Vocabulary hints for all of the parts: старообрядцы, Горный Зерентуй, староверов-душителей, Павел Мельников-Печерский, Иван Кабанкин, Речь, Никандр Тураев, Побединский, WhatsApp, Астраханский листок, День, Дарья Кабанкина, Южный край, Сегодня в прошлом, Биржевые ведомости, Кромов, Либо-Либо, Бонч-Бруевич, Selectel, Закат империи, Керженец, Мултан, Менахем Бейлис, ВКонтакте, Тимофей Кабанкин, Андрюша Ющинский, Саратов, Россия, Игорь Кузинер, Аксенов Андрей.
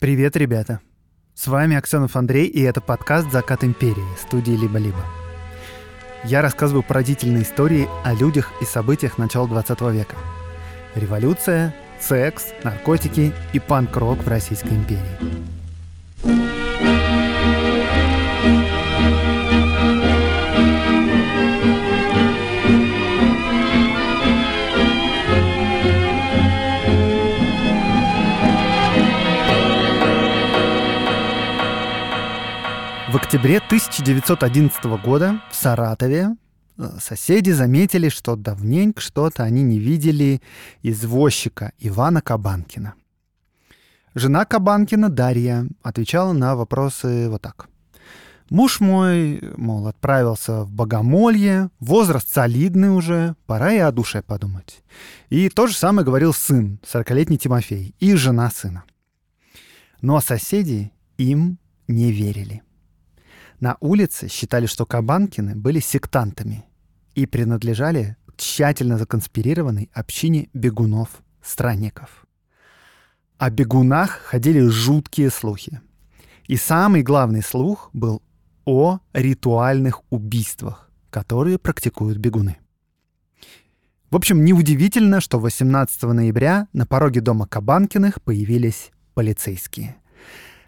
Привет, ребята! С вами Аксенов Андрей, и это подкаст «Закат империи» студии «Либо-Либо». Я рассказываю поразительные истории о людях и событиях начала 20 века. Революция, секс, наркотики и панк-рок в Российской империи. В октябре 1911 года в Саратове соседи заметили, что давненько что-то они не видели извозчика Ивана Кабанкина. Жена Кабанкина, Дарья, отвечала на вопросы вот так. «Муж мой, мол, отправился в богомолье, возраст солидный уже, пора и о душе подумать». И то же самое говорил сын, 40-летний Тимофей, и жена сына. Но соседи им не верили. На улице считали, что Кабанкины были сектантами и принадлежали к тщательно законспирированной общине бегунов-странников. О бегунах ходили жуткие слухи. И самый главный слух был о ритуальных убийствах, которые практикуют бегуны. В общем, неудивительно, что 18 ноября на пороге дома Кабанкиных появились полицейские.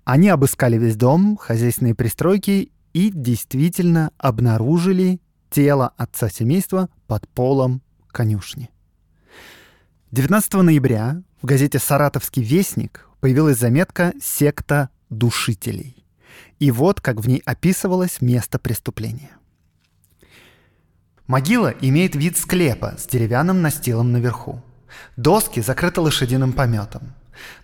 Они обыскали весь дом, хозяйственные пристройки и действительно обнаружили тело отца семейства под полом конюшни. 19 ноября в газете «Саратовский вестник» появилась заметка «Секта душителей». И вот как в ней описывалось место преступления. Могила имеет вид склепа с деревянным настилом наверху. Доски закрыты лошадиным пометом.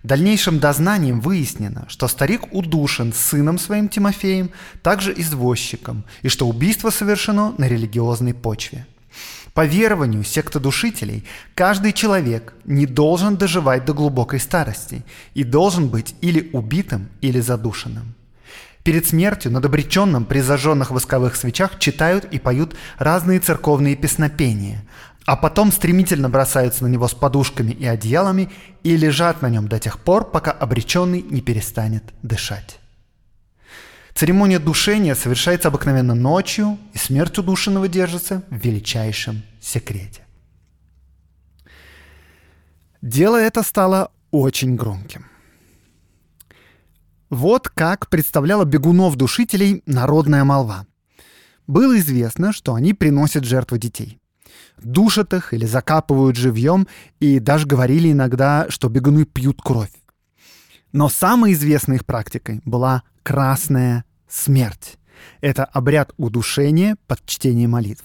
Дальнейшим дознанием выяснено, что старик удушен сыном своим Тимофеем, также извозчиком, и что убийство совершено на религиозной почве. По верованию секты душителей, каждый человек не должен доживать до глубокой старости и должен быть или убитым, или задушенным. Перед смертью над обреченным при зажженных восковых свечах читают и поют разные церковные песнопения, а потом стремительно бросаются на него с подушками и одеялами и лежат на нем до тех пор, пока обреченный не перестанет дышать. Церемония душения совершается обыкновенно ночью, и смерть удушенного держится в величайшем секрете. Дело это стало очень громким. Вот как представляла бегунов-душителей народная молва. Было известно, что они приносят жертвы детей. Душат их или закапывают живьем, и даже говорили иногда, что бегуны пьют кровь. Но самой известной их практикой была красная смерть. Это обряд удушения под чтение молитв.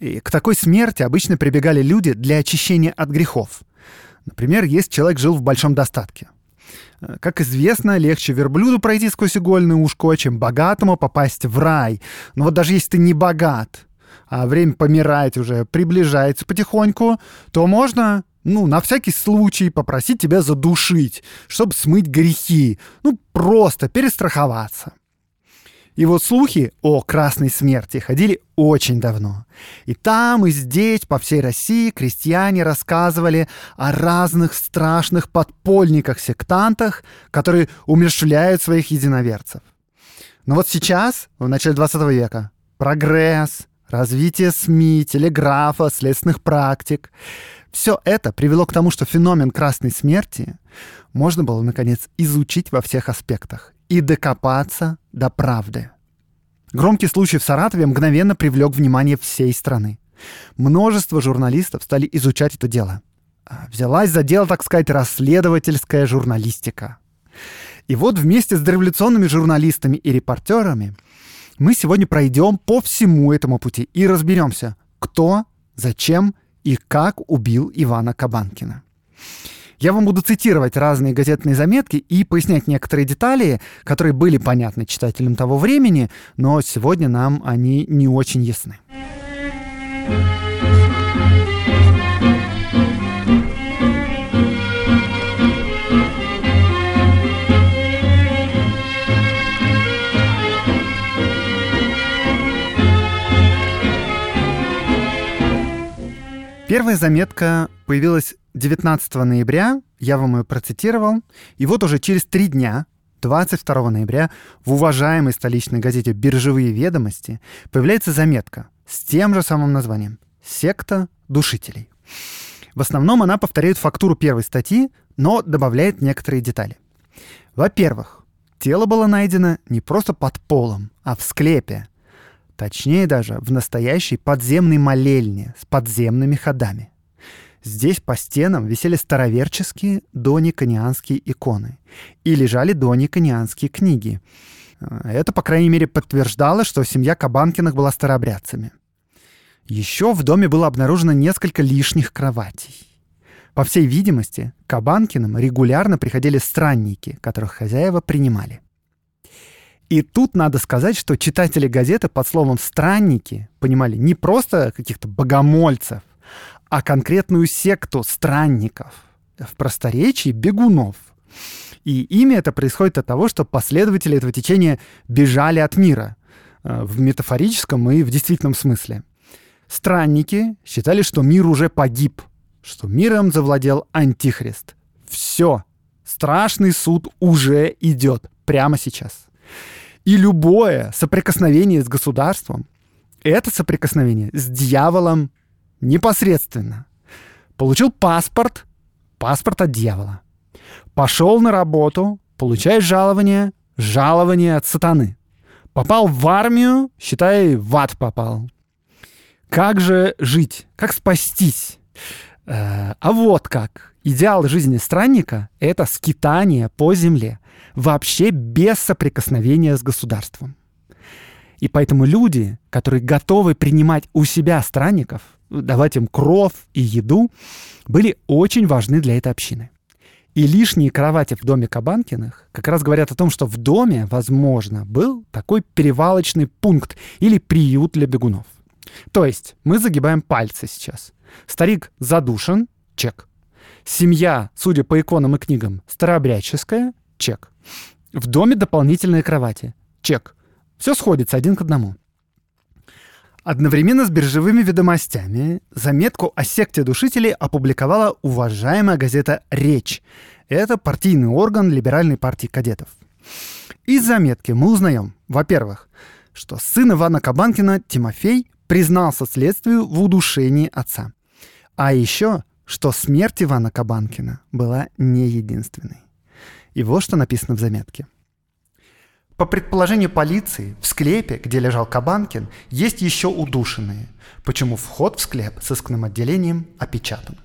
И к такой смерти обычно прибегали люди для очищения от грехов. Например, если человек жил в большом достатке. Как известно, легче верблюду пройти сквозь игольное ушко, чем богатому попасть в рай. Но вот даже если ты не богат, а время помирать уже приближается потихоньку, то можно, на всякий случай попросить тебя задушить, чтобы смыть грехи, просто перестраховаться. И вот слухи о красной смерти ходили очень давно. И там, и здесь, по всей России, крестьяне рассказывали о разных страшных подпольниках-сектантах, которые умерщвляют своих единоверцев. Но вот сейчас, в начале 20 века, прогресс, развитие СМИ, телеграфа, следственных практик. Все это привело к тому, что феномен красной смерти можно было, наконец, изучить во всех аспектах и докопаться до правды. Громкий случай в Саратове мгновенно привлек внимание всей страны. Множество журналистов стали изучать это дело. Взялась за дело, так сказать, расследовательская журналистика. И вот вместе с дореволюционными журналистами и репортерами мы сегодня пройдем по всему этому пути и разберемся, кто, зачем и как убил Ивана Кабанкина. Я вам буду цитировать разные газетные заметки и пояснять некоторые детали, которые были понятны читателям того времени, но сегодня нам они не очень ясны. Первая заметка появилась 19 ноября, я вам ее процитировал, и вот уже через 3 дня, 22 ноября, в уважаемой столичной газете «Биржевые ведомости» появляется заметка с тем же самым названием «Секта душителей». В основном она повторяет фактуру первой статьи, но добавляет некоторые детали. Во-первых, тело было найдено не просто под полом, а в склепе. Точнее даже, в настоящей подземной молельне с подземными ходами. Здесь по стенам висели староверческие дониконианские иконы и лежали дониконианские книги. Это, по крайней мере, подтверждало, что семья Кабанкиных была старообрядцами. Еще в доме было обнаружено несколько лишних кроватей. По всей видимости, к Кабанкиным регулярно приходили странники, которых хозяева принимали. И тут надо сказать, что читатели газеты под словом «странники» понимали не просто каких-то богомольцев, а конкретную секту странников, в просторечии бегунов. И имя это происходит от того, что последователи этого течения бежали от мира, в метафорическом и в действительном смысле. Странники считали, что мир уже погиб, что миром завладел Антихрист. Все, страшный суд уже идет прямо сейчас. И любое соприкосновение с государством — это соприкосновение с дьяволом непосредственно. Получил паспорт — паспорт от дьявола. Пошел на работу — получай жалование — жалование от сатаны. Попал в армию — считай, в ад попал. Как же жить? Как спастись? А вот как. Идеал жизни странника — это скитание по земле, вообще без соприкосновения с государством. И поэтому люди, которые готовы принимать у себя странников, давать им кров и еду, были очень важны для этой общины. И лишние кровати в доме Кабанкиных как раз говорят о том, что в доме, возможно, был такой перевалочный пункт или приют для бегунов. То есть мы загибаем пальцы сейчас. Старик задушен, чек. Семья, судя по иконам и книгам, старообрядческая, чек. В доме дополнительные кровати, чек. Все сходится один к одному. Одновременно с «Биржевыми ведомостями» заметку о секте душителей опубликовала уважаемая газета «Речь». Это партийный орган либеральной партии кадетов. Из заметки мы узнаем, во-первых, что сын Ивана Кабанкина, Тимофей, признался следствию в удушении отца. А еще, что смерть Ивана Кабанкина была не единственной. И вот что написано в заметке. По предположению полиции, в склепе, где лежал Кабанкин, есть еще удушенные, почему вход в склеп с искным отделением опечатан.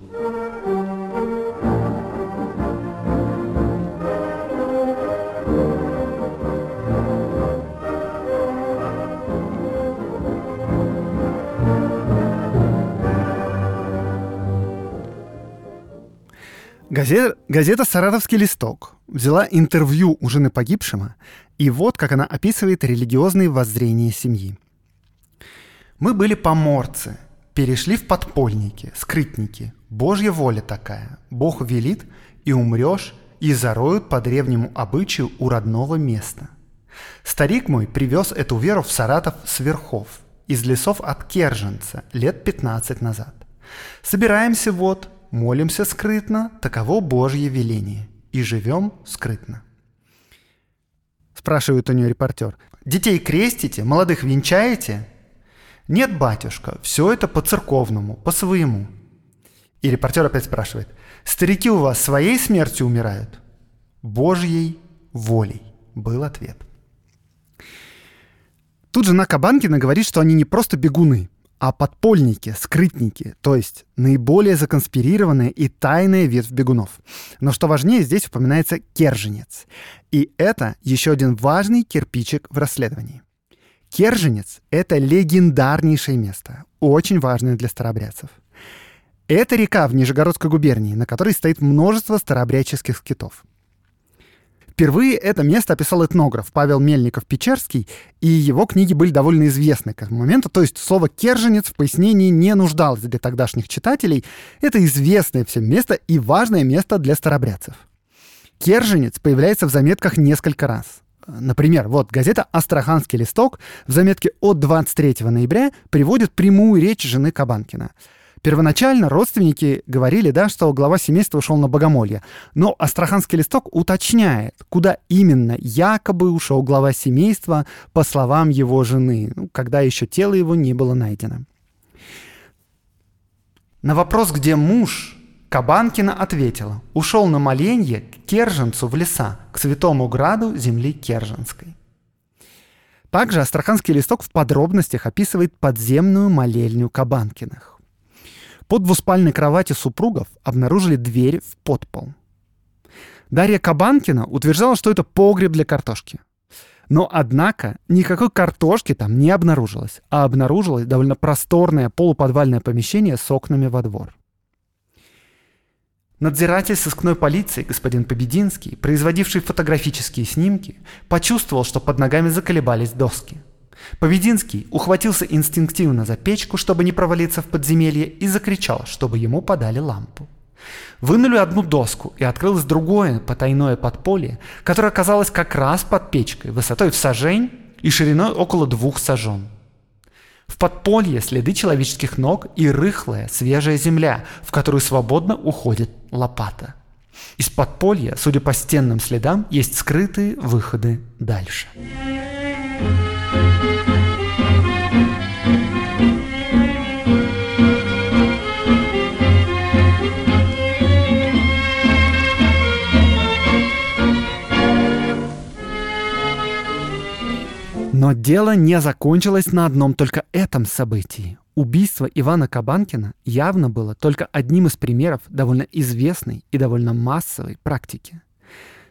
Газета «Саратовский листок» взяла интервью у жены погибшего, и вот как она описывает религиозные воззрения семьи. «Мы были поморцы, перешли в подпольники, скрытники. Божья воля такая. Бог велит, и умрешь, и зароют по древнему обычаю у родного места. Старик мой привез эту веру в Саратов с верхов, из лесов от Керженца, лет 15 назад. Собираемся вот... Молимся скрытно, таково Божье веление, и живем скрытно». Спрашивает у нее репортер: «Детей крестите, молодых венчаете?» «Нет, батюшка, все это по-церковному, по-своему». И репортер опять спрашивает: «Старики у вас своей смертью умирают?» «Божьей волей», был ответ. Тут жена Кабанкина говорит, что они не просто бегуны, а подпольники, скрытники, то есть наиболее законспирированная и тайная ветвь бегунов. Но что важнее, здесь упоминается Керженец. И это еще один важный кирпичик в расследовании. Керженец — это легендарнейшее место, очень важное для старообрядцев. Это река в Нижегородской губернии, на которой стоит множество старообрядческих скитов. Впервые это место описал этнограф Павел Мельников-Печерский, и его книги были довольно известны к этому моменту, то есть слово «Керженец» в пояснении не нуждалось для тогдашних читателей. Это известное всем место и важное место для старообрядцев. Керженец появляется в заметках несколько раз. Например, вот газета «Астраханский листок» в заметке от 23 ноября приводит прямую речь жены Кабанкина. Первоначально родственники говорили, да, что глава семейства ушел на богомолье. Но Астраханский листок уточняет, куда именно якобы ушел глава семейства, по словам его жены, когда еще тело его не было найдено. На вопрос, где муж, Кабанкина ответила: ушел на моленье к Керженцу в леса, к Святому Граду земли Керженской. Также Астраханский листок в подробностях описывает подземную молельню Кабанкиных. Под двуспальной кроватью супругов обнаружили дверь в подпол. Дарья Кабанкина утверждала, что это погреб для картошки. Но, однако, никакой картошки там не обнаружилось, а обнаружилось довольно просторное полуподвальное помещение с окнами во двор. Надзиратель сыскной полиции господин Побединский, производивший фотографические снимки, почувствовал, что под ногами заколебались доски. Побединский ухватился инстинктивно за печку, чтобы не провалиться в подземелье, и закричал, чтобы ему подали лампу. Вынули одну доску, и открылось другое потайное подполье, которое оказалось как раз под печкой, высотой в сажень и шириной около 2 сажен. В подполье следы человеческих ног и рыхлая, свежая земля, в которую свободно уходит лопата. Из подполья, судя по стенным следам, есть скрытые выходы дальше. Но дело не закончилось на одном только этом событии. Убийство Ивана Кабанкина явно было только одним из примеров довольно известной и довольно массовой практики.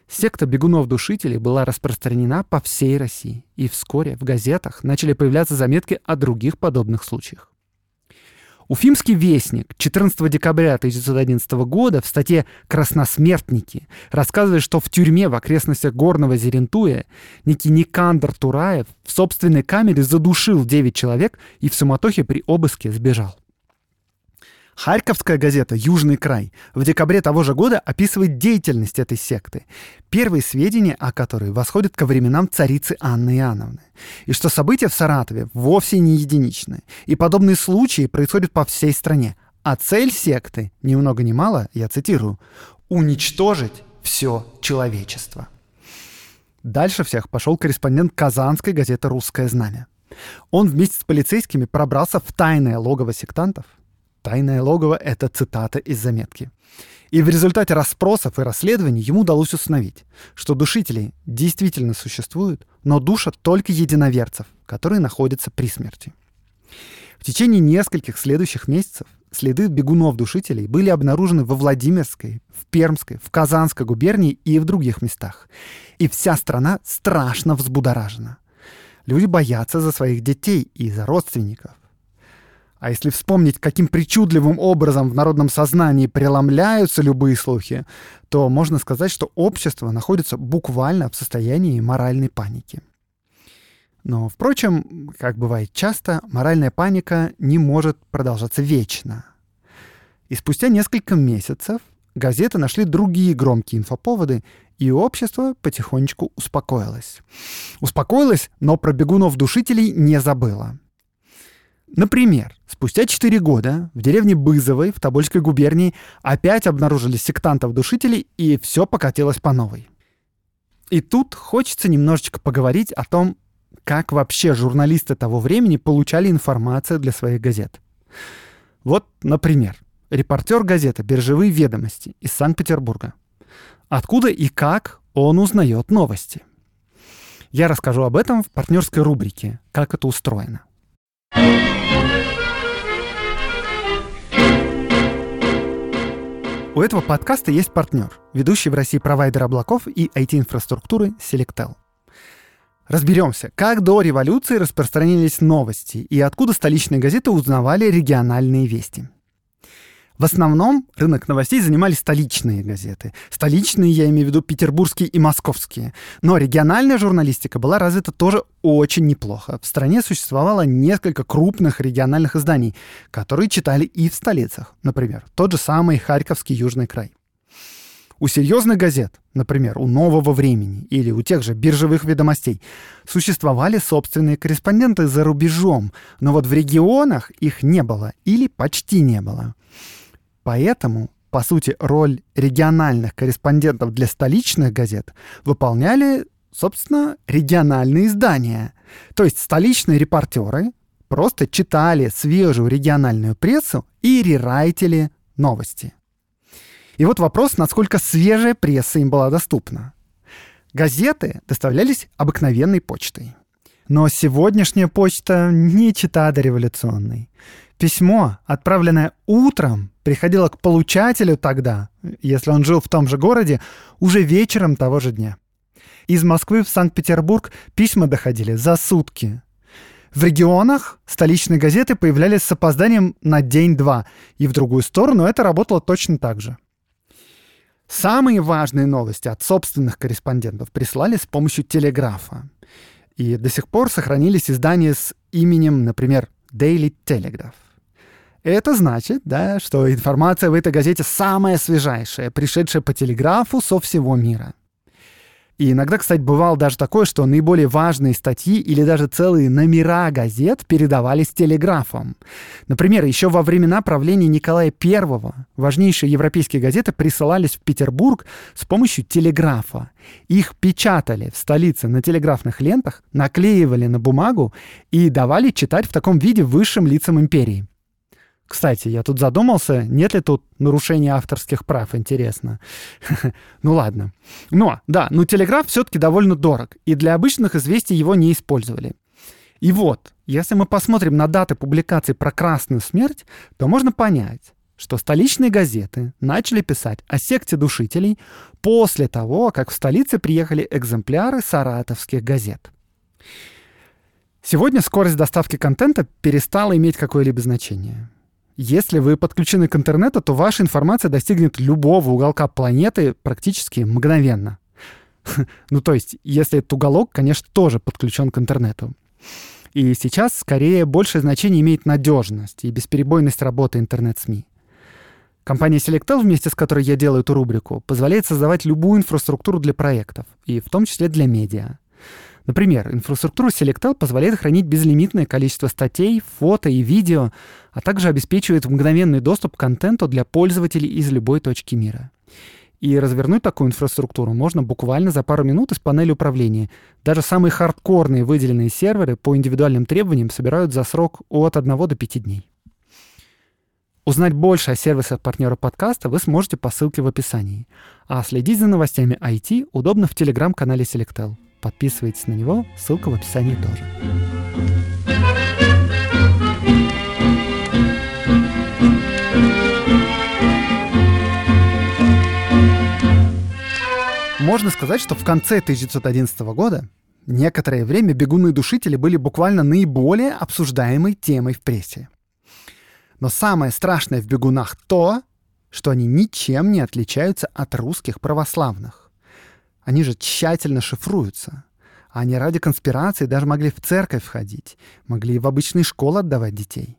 Секта бегунов-душителей была распространена по всей России, и вскоре в газетах начали появляться заметки о других подобных случаях. Уфимский вестник 14 декабря 1911 года в статье «Красносмертники» рассказывает, что в тюрьме в окрестностях Горного Зерентуя некий Никандр Тураев в собственной камере задушил 9 человек и в суматохе при обыске сбежал. Харьковская газета «Южный край» в декабре того же года описывает деятельность этой секты, первые сведения о которой восходят ко временам царицы Анны Иоанновны, и что события в Саратове вовсе не единичны, и подобные случаи происходят по всей стране. А цель секты, ни много ни мало, я цитирую, «уничтожить все человечество». Дальше всех пошел корреспондент казанской газеты «Русское знамя». Он вместе с полицейскими пробрался в тайное логово сектантов. «Тайное логово» — это цитата из заметки. И в результате расспросов и расследований ему удалось установить, что душители действительно существуют, но душат только единоверцев, которые находятся при смерти. В течение нескольких следующих месяцев следы бегунов-душителей были обнаружены во Владимирской, в Пермской, в Казанской губернии и в других местах. И вся страна страшно взбудоражена. Люди боятся за своих детей и за родственников. А если вспомнить, каким причудливым образом в народном сознании преломляются любые слухи, то можно сказать, что общество находится буквально в состоянии моральной паники. Но, впрочем, как бывает часто, моральная паника не может продолжаться вечно. И спустя несколько месяцев газеты нашли другие громкие инфоповоды, и общество потихонечку успокоилось. Успокоилось, но про бегунов-душителей не забыло. Например, спустя 4 года в деревне Бызовой в Тобольской губернии опять обнаружили сектантов-душителей, и все покатилось по новой. И тут хочется немножечко поговорить о том, как вообще журналисты того времени получали информацию для своих газет. Вот, например, репортер газеты «Биржевые ведомости» из Санкт-Петербурга. Откуда и как он узнает новости? Я расскажу об этом в партнерской рубрике «Как это устроено». У этого подкаста есть партнер, ведущий в России провайдер облаков и IT-инфраструктуры Selectel. Разберемся, как до революции распространились новости и откуда столичные газеты узнавали региональные вести. В основном рынок новостей занимали столичные газеты. Столичные, я имею в виду петербургские и московские. Но региональная журналистика была развита тоже очень неплохо. В стране существовало несколько крупных региональных изданий, которые читали и в столицах. Например, тот же самый Харьковский «Южный край». У серьезных газет, например, у «Нового времени» или у тех же «Биржевых ведомостей», существовали собственные корреспонденты за рубежом, но вот в регионах их не было или почти не было. Поэтому, по сути, роль региональных корреспондентов для столичных газет выполняли, собственно, региональные издания. То есть столичные репортеры просто читали свежую региональную прессу и рерайтили новости. И вот вопрос, насколько свежая пресса им была доступна. Газеты доставлялись обыкновенной почтой. Но сегодняшняя почта не чета дореволюционной. Письмо, отправленное утром, приходило к получателю тогда, если он жил в том же городе, уже вечером того же дня. Из Москвы в Санкт-Петербург письма доходили за сутки. В регионах столичные газеты появлялись с опозданием на день-два, и в другую сторону это работало точно так же. Самые важные новости от собственных корреспондентов прислали с помощью телеграфа. И до сих пор сохранились издания с именем, например, Daily Telegraph. Это значит, да, что информация в этой газете самая свежайшая, пришедшая по телеграфу со всего мира. И иногда, кстати, бывало даже такое, что наиболее важные статьи или даже целые номера газет передавались телеграфом. Например, еще во времена правления Николая I важнейшие европейские газеты присылались в Петербург с помощью телеграфа. Их печатали в столице на телеграфных лентах, наклеивали на бумагу и давали читать в таком виде высшим лицам империи. Кстати, я тут задумался, нет ли тут нарушения авторских прав, интересно. Ну ладно. Но телеграф все-таки довольно дорог, и для обычных известий его не использовали. И вот, если мы посмотрим на даты публикаций про Красную смерть, то можно понять, что столичные газеты начали писать о секте душителей после того, как в столице приехали экземпляры саратовских газет. Сегодня скорость доставки контента перестала иметь какое-либо значение. Если вы подключены к интернету, то ваша информация достигнет любого уголка планеты практически мгновенно. Ну, то есть, если этот уголок, конечно, тоже подключен к интернету. И сейчас, скорее, большее значение имеет надежность и бесперебойность работы интернет-СМИ. Компания Selectel, вместе с которой я делаю эту рубрику, позволяет создавать любую инфраструктуру для проектов, и в том числе для медиа. Например, инфраструктура Selectel позволяет хранить безлимитное количество статей, фото и видео, а также обеспечивает мгновенный доступ к контенту для пользователей из любой точки мира. И развернуть такую инфраструктуру можно буквально за пару минут из панели управления. Даже самые хардкорные выделенные серверы по индивидуальным требованиям собирают за срок от 1 до 5 дней. Узнать больше о сервисах партнера подкаста вы сможете по ссылке в описании. А следить за новостями IT удобно в телеграм-канале Selectel. Подписывайтесь на него, ссылка в описании тоже. Можно сказать, что в конце 1911 года некоторое время бегуны-душители были буквально наиболее обсуждаемой темой в прессе. Но самое страшное в бегунах то, что они ничем не отличаются от русских православных. Они же тщательно шифруются. Они ради конспирации даже могли в церковь входить, могли и в обычные школы отдавать детей.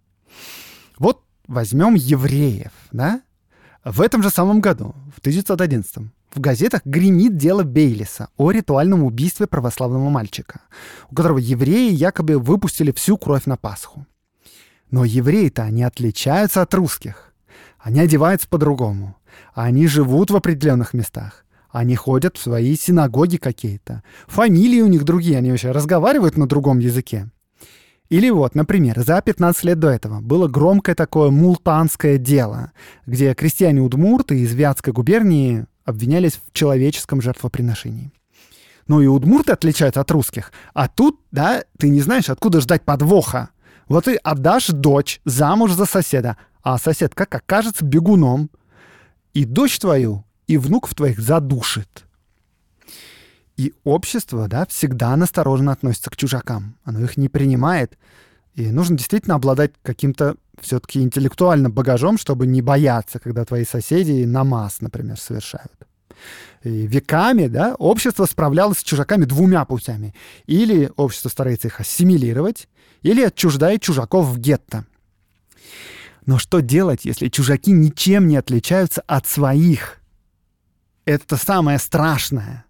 Вот возьмем евреев, да? В этом же самом году, в 1911-м, в газетах гремит дело Бейлиса о ритуальном убийстве православного мальчика, у которого евреи якобы выпустили всю кровь на Пасху. Но евреи-то они отличаются от русских. Они одеваются по-другому. Они живут в определенных местах. Они ходят в свои синагоги какие-то. Фамилии у них другие, они вообще разговаривают на другом языке. Или вот, например, за 15 лет до этого было громкое такое мултанское дело, где крестьяне-удмурты из Вятской губернии обвинялись в человеческом жертвоприношении. Ну и удмурты отличаются от русских. А тут, да, ты не знаешь, откуда ждать подвоха. Вот ты отдашь дочь замуж за соседа, а сосед, как окажется, бегуном. И дочь твою и внуков твоих задушит. И общество, да, всегда настороженно относится к чужакам. Оно их не принимает. И нужно действительно обладать каким-то все-таки интеллектуальным багажом, чтобы не бояться, когда твои соседи намаз, например, совершают. И веками, да, общество справлялось с чужаками двумя путями. Или общество старается их ассимилировать, или отчуждает чужаков в гетто. Но что делать, если чужаки ничем не отличаются от своих? Это самое страшное.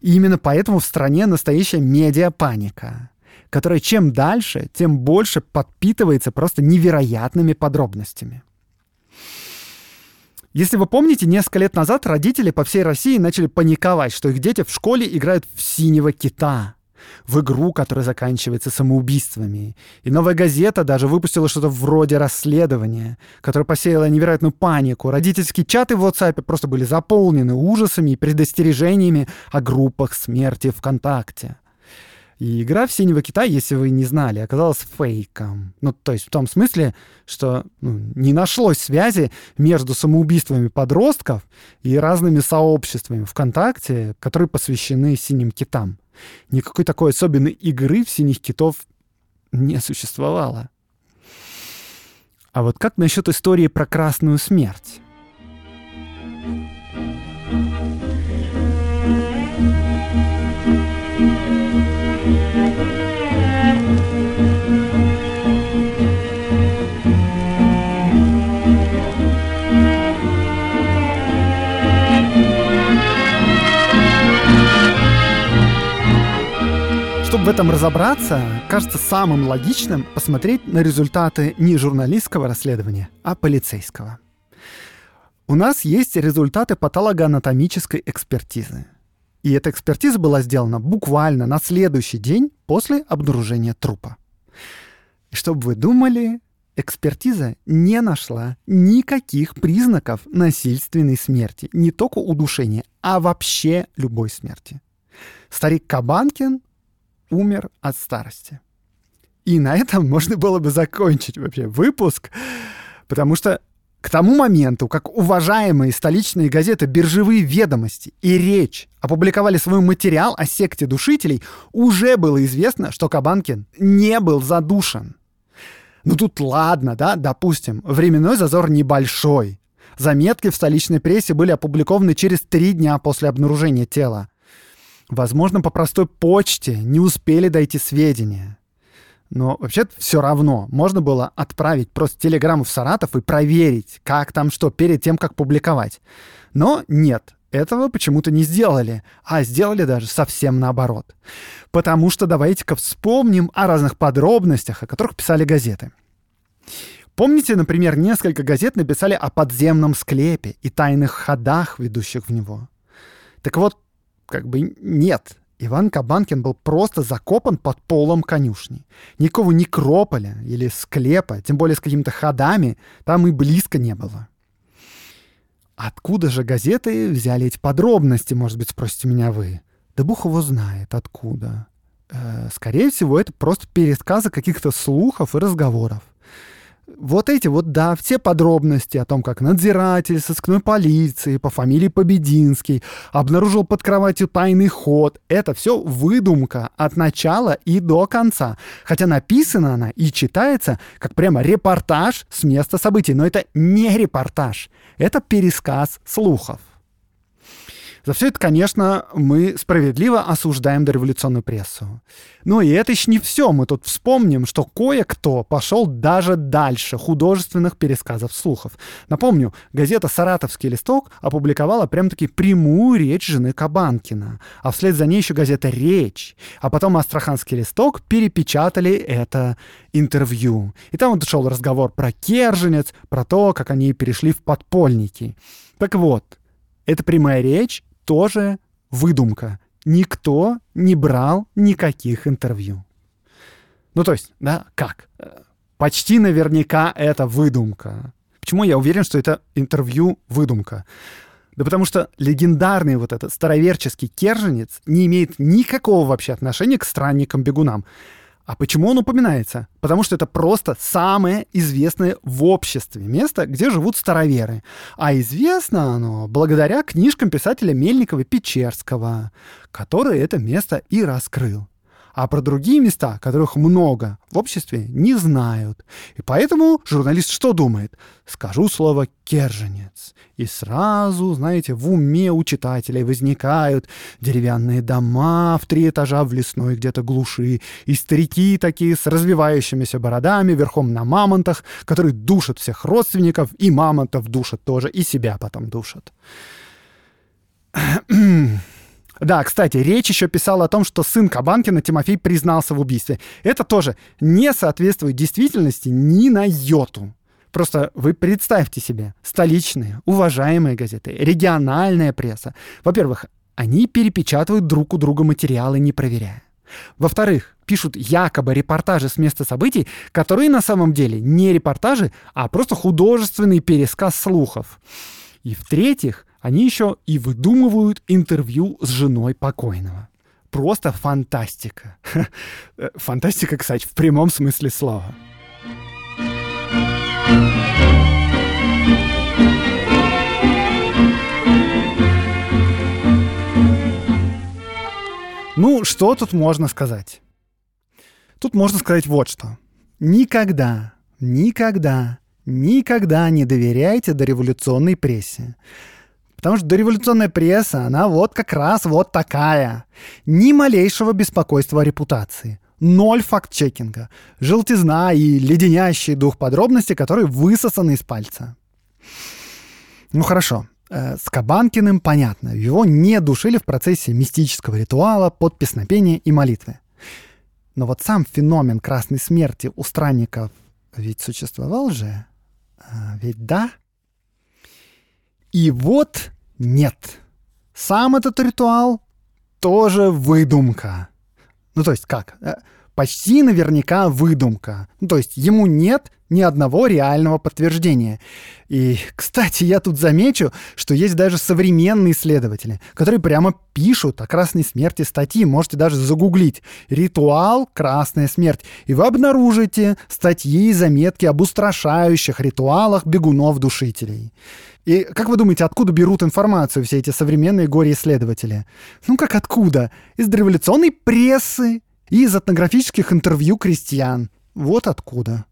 И именно поэтому в стране настоящая медиапаника, которая чем дальше, тем больше подпитывается просто невероятными подробностями. Если вы помните, несколько лет назад родители по всей России начали паниковать, что их дети в школе играют в «Синего кита», в игру, которая заканчивается самоубийствами. И «Новая газета» даже выпустила что-то вроде расследования, которое посеяло невероятную панику. Родительские чаты в WhatsApp просто были заполнены ужасами и предостережениями о группах смерти ВКонтакте. И игра в «Синего кита», если вы не знали, оказалась фейком. Ну, то есть в том смысле, что не нашлось связи между самоубийствами подростков и разными сообществами ВКонтакте, которые посвящены «Синим китам». Никакой такой особенной игры в «Синих китов» не существовало. А вот как насчет истории про Красную смерть? Чтобы в этом разобраться, кажется самым логичным посмотреть на результаты не журналистского расследования, а полицейского. У нас есть результаты патологоанатомической экспертизы. И эта экспертиза была сделана буквально на следующий день после обнаружения трупа. И чтобы вы думали, экспертиза не нашла никаких признаков насильственной смерти, не только удушения, а вообще любой смерти. Старик Кабанкин умер от старости. И на этом можно было бы закончить вообще выпуск, потому что к тому моменту, как уважаемые столичные газеты «Биржевые ведомости» и «Речь» опубликовали свой материал о секте душителей, уже было известно, что Кабанкин не был задушен. Ну тут ладно, да, допустим, временной зазор небольшой. Заметки в столичной прессе были опубликованы через 3 дня после обнаружения тела. Возможно, по простой почте не успели дойти сведения. Но вообще-то все равно можно было отправить просто телеграмму в Саратов и проверить, как там что, перед тем, как публиковать. Но нет, этого почему-то не сделали, а сделали даже совсем наоборот. Потому что давайте-ка вспомним о разных подробностях, о которых писали газеты. Помните, например, несколько газет написали о подземном склепе и тайных ходах, ведущих в него? Так вот, нет. Иван Кабанкин был просто закопан под полом конюшни. Никакого некрополя или склепа, тем более с какими-то ходами, там и близко не было. Откуда же газеты взяли эти подробности, может быть, спросите меня вы? Да бог его знает откуда. Скорее всего, это просто пересказы каких-то слухов и разговоров. Вот эти вот, да, все подробности о том, как надзиратель сыскной полиции по фамилии Побединский обнаружил под кроватью тайный ход. Это все выдумка от начала и до конца. Хотя написана она и читается как прямо репортаж с места событий. Но это не репортаж, это пересказ слухов. За все это, конечно, мы справедливо осуждаем дореволюционную прессу. Но и это еще не все. Мы тут вспомним, что кое-кто пошел даже дальше художественных пересказов слухов. Напомню, газета «Саратовский листок» опубликовала прям-таки прямую речь жены Кабанкина. А вслед за ней еще газета «Речь». А потом «Астраханский листок» перепечатали это интервью. И там вот шел разговор про Керженец, про то, как они перешли в подпольники. Так вот, эта прямая речь тоже выдумка. Никто не брал никаких интервью. Ну, то есть, да, как? Почти наверняка это выдумка. Почему я уверен, что это интервью выдумка? Да потому что легендарный вот этот староверческий Керженец не имеет никакого вообще отношения к странникам-бегунам. А почему он упоминается? Потому что это просто самое известное в обществе место, где живут староверы. А известно оно благодаря книжкам писателя Мельникова-Печерского, который это место и раскрыл. А про другие места, которых много в обществе, не знают. И поэтому журналист что думает? Скажу слово «Керженец». И сразу, знаете, в уме у читателей возникают деревянные дома в 3 этажа в лесной где-то глуши, и старики такие с развивающимися бородами верхом на мамонтах, которые душат всех родственников, и мамонтов душат тоже, и себя потом душат. Да, кстати, Речь еще писала о том, что сын Кабанкина, Тимофей, признался в убийстве. Это тоже не соответствует действительности ни на йоту. Просто вы представьте себе, столичные, уважаемые газеты, региональная пресса. Во-первых, они перепечатывают друг у друга материалы, не проверяя. Во-вторых, пишут якобы репортажи с места событий, которые на самом деле не репортажи, а просто художественный пересказ слухов. И в-третьих, они еще и выдумывают интервью с женой покойного. Просто фантастика. Фантастика, кстати, в прямом смысле слова. Ну, что тут можно сказать? Тут можно сказать вот что. Никогда, никогда, никогда не доверяйте дореволюционной прессе. Потому что дореволюционная пресса, она вот как раз вот такая. Ни малейшего беспокойства о репутации. Ноль факт-чекинга. Желтизна и леденящий дух подробностей, которые высосаны из пальца. Ну, хорошо. С Кабанкиным понятно. Его не душили в процессе мистического ритуала, подпеснопения и молитвы. Но вот сам феномен красной смерти у странников ведь существовал же. Ведь да? И вот нет. Сам этот ритуал тоже выдумка. Ну, то есть как? Почти наверняка выдумка. Ну, то есть ему нет ни одного реального подтверждения. И, кстати, я тут замечу, что есть даже современные исследователи, которые прямо пишут о красной смерти статьи. Можете даже загуглить «Ритуал красная смерть». И вы обнаружите статьи и заметки об устрашающих ритуалах бегунов-душителей. И как вы думаете, откуда берут информацию все эти современные горе-исследователи? Ну как откуда? Из дореволюционной прессы и из этнографических интервью крестьян. Вот откуда.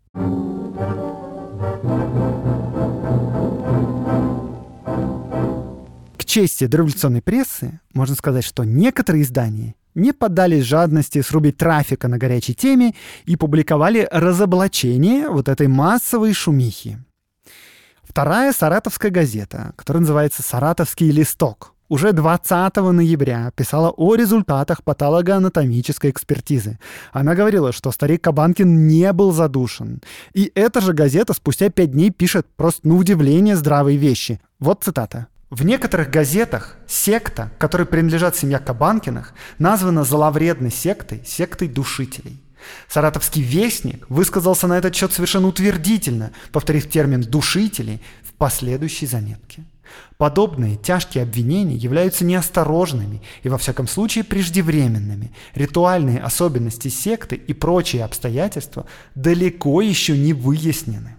К чести дореволюционной прессы можно сказать, что некоторые издания не поддались жадности срубить трафика на горячей теме и публиковали разоблачение вот этой массовой шумихи. Вторая саратовская газета, которая называется «Саратовский листок», уже 20 ноября писала о результатах патологоанатомической экспертизы. Она говорила, что старик Кабанкин не был задушен. И эта же газета спустя 5 дней пишет просто на удивление здравые вещи. Вот цитата. «В некоторых газетах секта, которой принадлежат семья Кабанкиных, названа зловредной сектой, сектой душителей. Саратовский вестник высказался на этот счет совершенно утвердительно, повторив термин «душители» в последующей заметке. Подобные тяжкие обвинения являются неосторожными и, во всяком случае, преждевременными. Ритуальные особенности секты и прочие обстоятельства далеко еще не выяснены».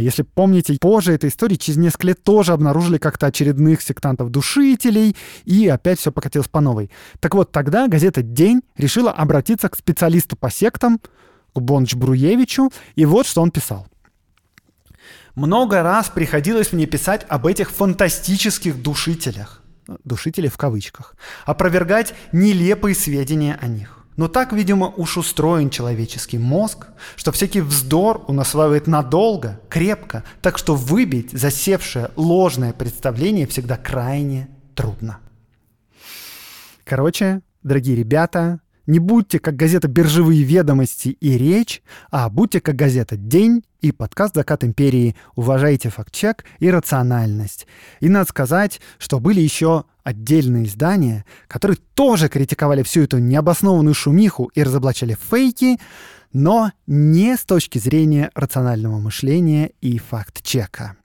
Если помните, позже этой истории через несколько лет тоже обнаружили как-то очередных сектантов-душителей, и опять все покатилось по новой. Так вот, тогда газета «День» решила обратиться к специалисту по сектам, к Бонч-Бруевичу, и вот что он писал. «Много раз приходилось мне писать об этих фантастических душителях», душители в кавычках, «опровергать нелепые сведения о них. Но так, видимо, уж устроен человеческий мозг, что всякий вздор он осваивает надолго, крепко, так что выбить засевшее ложное представление всегда крайне трудно». Короче, дорогие ребята, не будьте как газета «Биржевые ведомости» и «Речь», а будьте как газета «День» и подкаст «Закат империи». Уважайте факт-чек и рациональность. И надо сказать, что были еще отдельные издания, которые тоже критиковали всю эту необоснованную шумиху и разоблачали фейки, но не с точки зрения рационального мышления и факт-чека.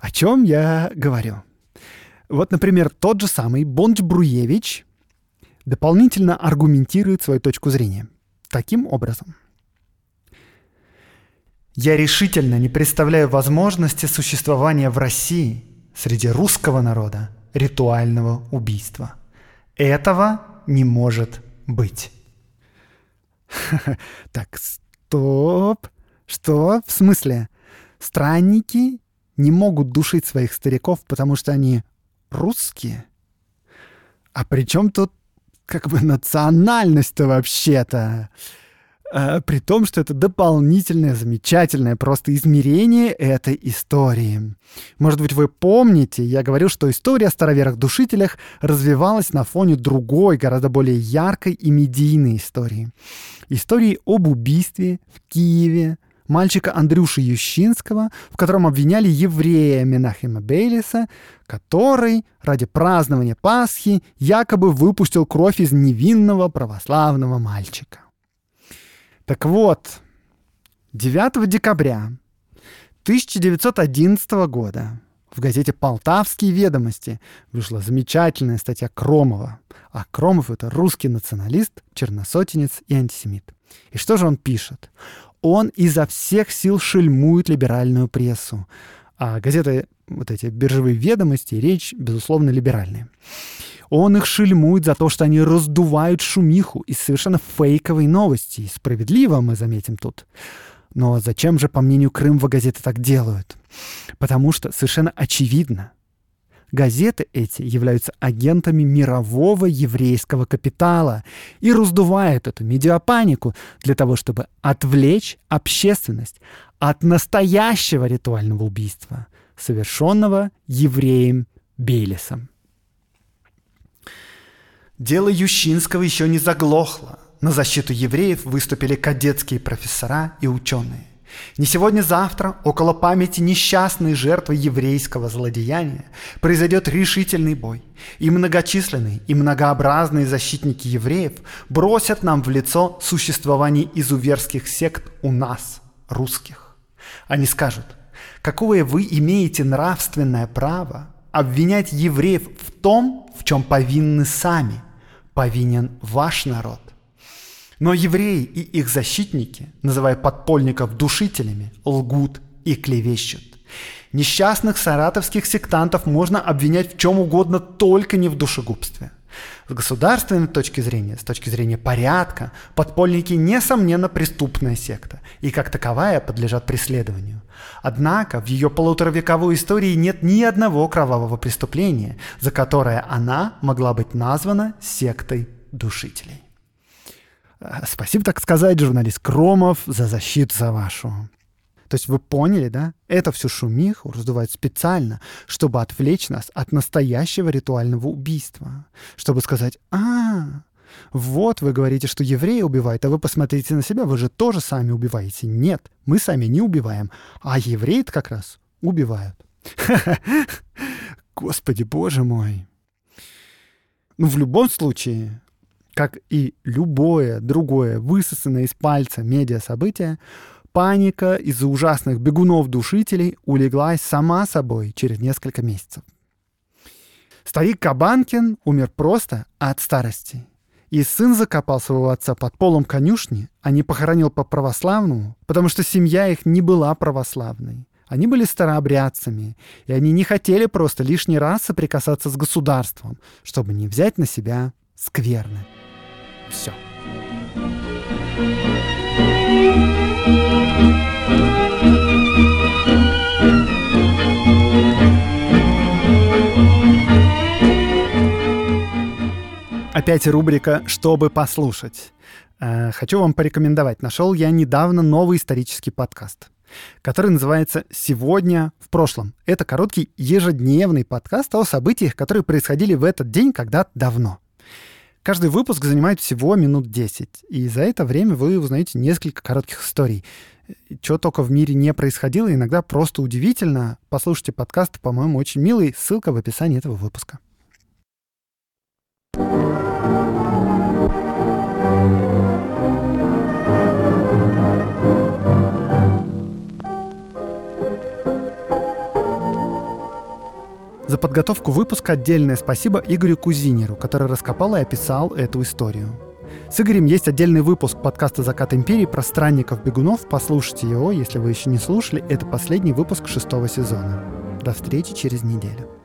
О чем я говорю? Вот, например, тот же самый Бонч-Бруевич дополнительно аргументирует свою точку зрения. Таким образом. «Я решительно не представляю возможности существования в России среди русского народа ритуального убийства. Этого не может быть». Так, стоп. Что? В смысле? Странники не могут душить своих стариков, потому что они русские? А при чем тут как бы национальность-то вообще-то? при том, что это дополнительное, замечательное просто измерение этой истории. Может быть, вы помните, я говорил, что история о староверах-душителях развивалась на фоне другой, гораздо более яркой и медийной истории. Истории об убийстве в Киеве мальчика Андрюши Ющинского, в котором обвиняли еврея Менахема Бейлиса, который ради празднования Пасхи якобы выпустил кровь из невинного православного мальчика. Так вот, 9 декабря 1911 года в газете «Полтавские ведомости» вышла замечательная статья Кромова. А Кромов — это русский националист, черносотенец и антисемит. И что же он пишет? Он изо всех сил шельмует либеральную прессу. А газеты, вот эти «Биржевые ведомости», «Речь», безусловно, либеральные. Он их шельмует за то, что они раздувают шумиху из совершенно фейковой новости. И справедливо, мы заметим тут. Но зачем же, по мнению Крымова, газеты так делают? Потому что совершенно очевидно, газеты эти являются агентами мирового еврейского капитала и раздувают эту медиапанику для того, чтобы отвлечь общественность от настоящего ритуального убийства, совершенного евреем Бейлисом. Дело Ющинского еще не заглохло. На защиту евреев выступили кадетские профессора и ученые. Не сегодня-завтра около памяти несчастной жертвы еврейского злодеяния произойдет решительный бой, и многочисленные и многообразные защитники евреев бросят нам в лицо существование изуверских сект у нас, русских. Они скажут: какое вы имеете нравственное право обвинять евреев в том, в чем повинны сами, повинен ваш народ. Но евреи и их защитники, называя подпольников душителями, лгут и клевещут. Несчастных саратовских сектантов можно обвинять в чем угодно, только не в душегубстве. С государственной точки зрения, с точки зрения порядка, подпольники, несомненно, преступная секта, и как таковая подлежат преследованию. Однако в ее полуторавековой истории нет ни одного кровавого преступления, за которое она могла быть названа сектой душителей. Спасибо, так сказать, журналист Кромов, за защиту за вашу. То есть вы поняли, да? Это всю шумиху раздувают специально, чтобы отвлечь нас от настоящего ритуального убийства. Чтобы сказать: вот вы говорите, что евреи убивают, а вы посмотрите на себя, вы же тоже сами убиваете. Нет, мы сами не убиваем, а евреи-то как раз убивают. Господи, боже мой. Ну, в любом случае, как и любое другое высосанное из пальца медиа-событие, паника из-за ужасных бегунов-душителей улеглась сама собой через несколько месяцев. Старик Кабанкин умер просто от старости. И сын закопал своего отца под полом конюшни, а не похоронил по-православному, потому что семья их не была православной. Они были старообрядцами, и они не хотели просто лишний раз соприкасаться с государством, чтобы не взять на себя скверны. Все. Опять рубрика «Чтобы послушать». Хочу вам порекомендовать. Нашел я недавно новый исторический подкаст, который называется «Сегодня в прошлом». Это короткий ежедневный подкаст о событиях, которые происходили в этот день когда-то давно. Каждый выпуск занимает всего минут 10, и за это время вы узнаете несколько коротких историй. Чего только в мире не происходило, иногда просто удивительно. Послушайте подкаст, по-моему, очень милый. Ссылка в описании этого выпуска. За подготовку выпуска отдельное спасибо Игорю Кузинеру, который раскопал и описал эту историю. С Игорем есть отдельный выпуск подкаста «Закат империи» про странников-бегунов. Послушайте его, если вы еще не слушали. Это последний выпуск 6-го сезона. До встречи через неделю.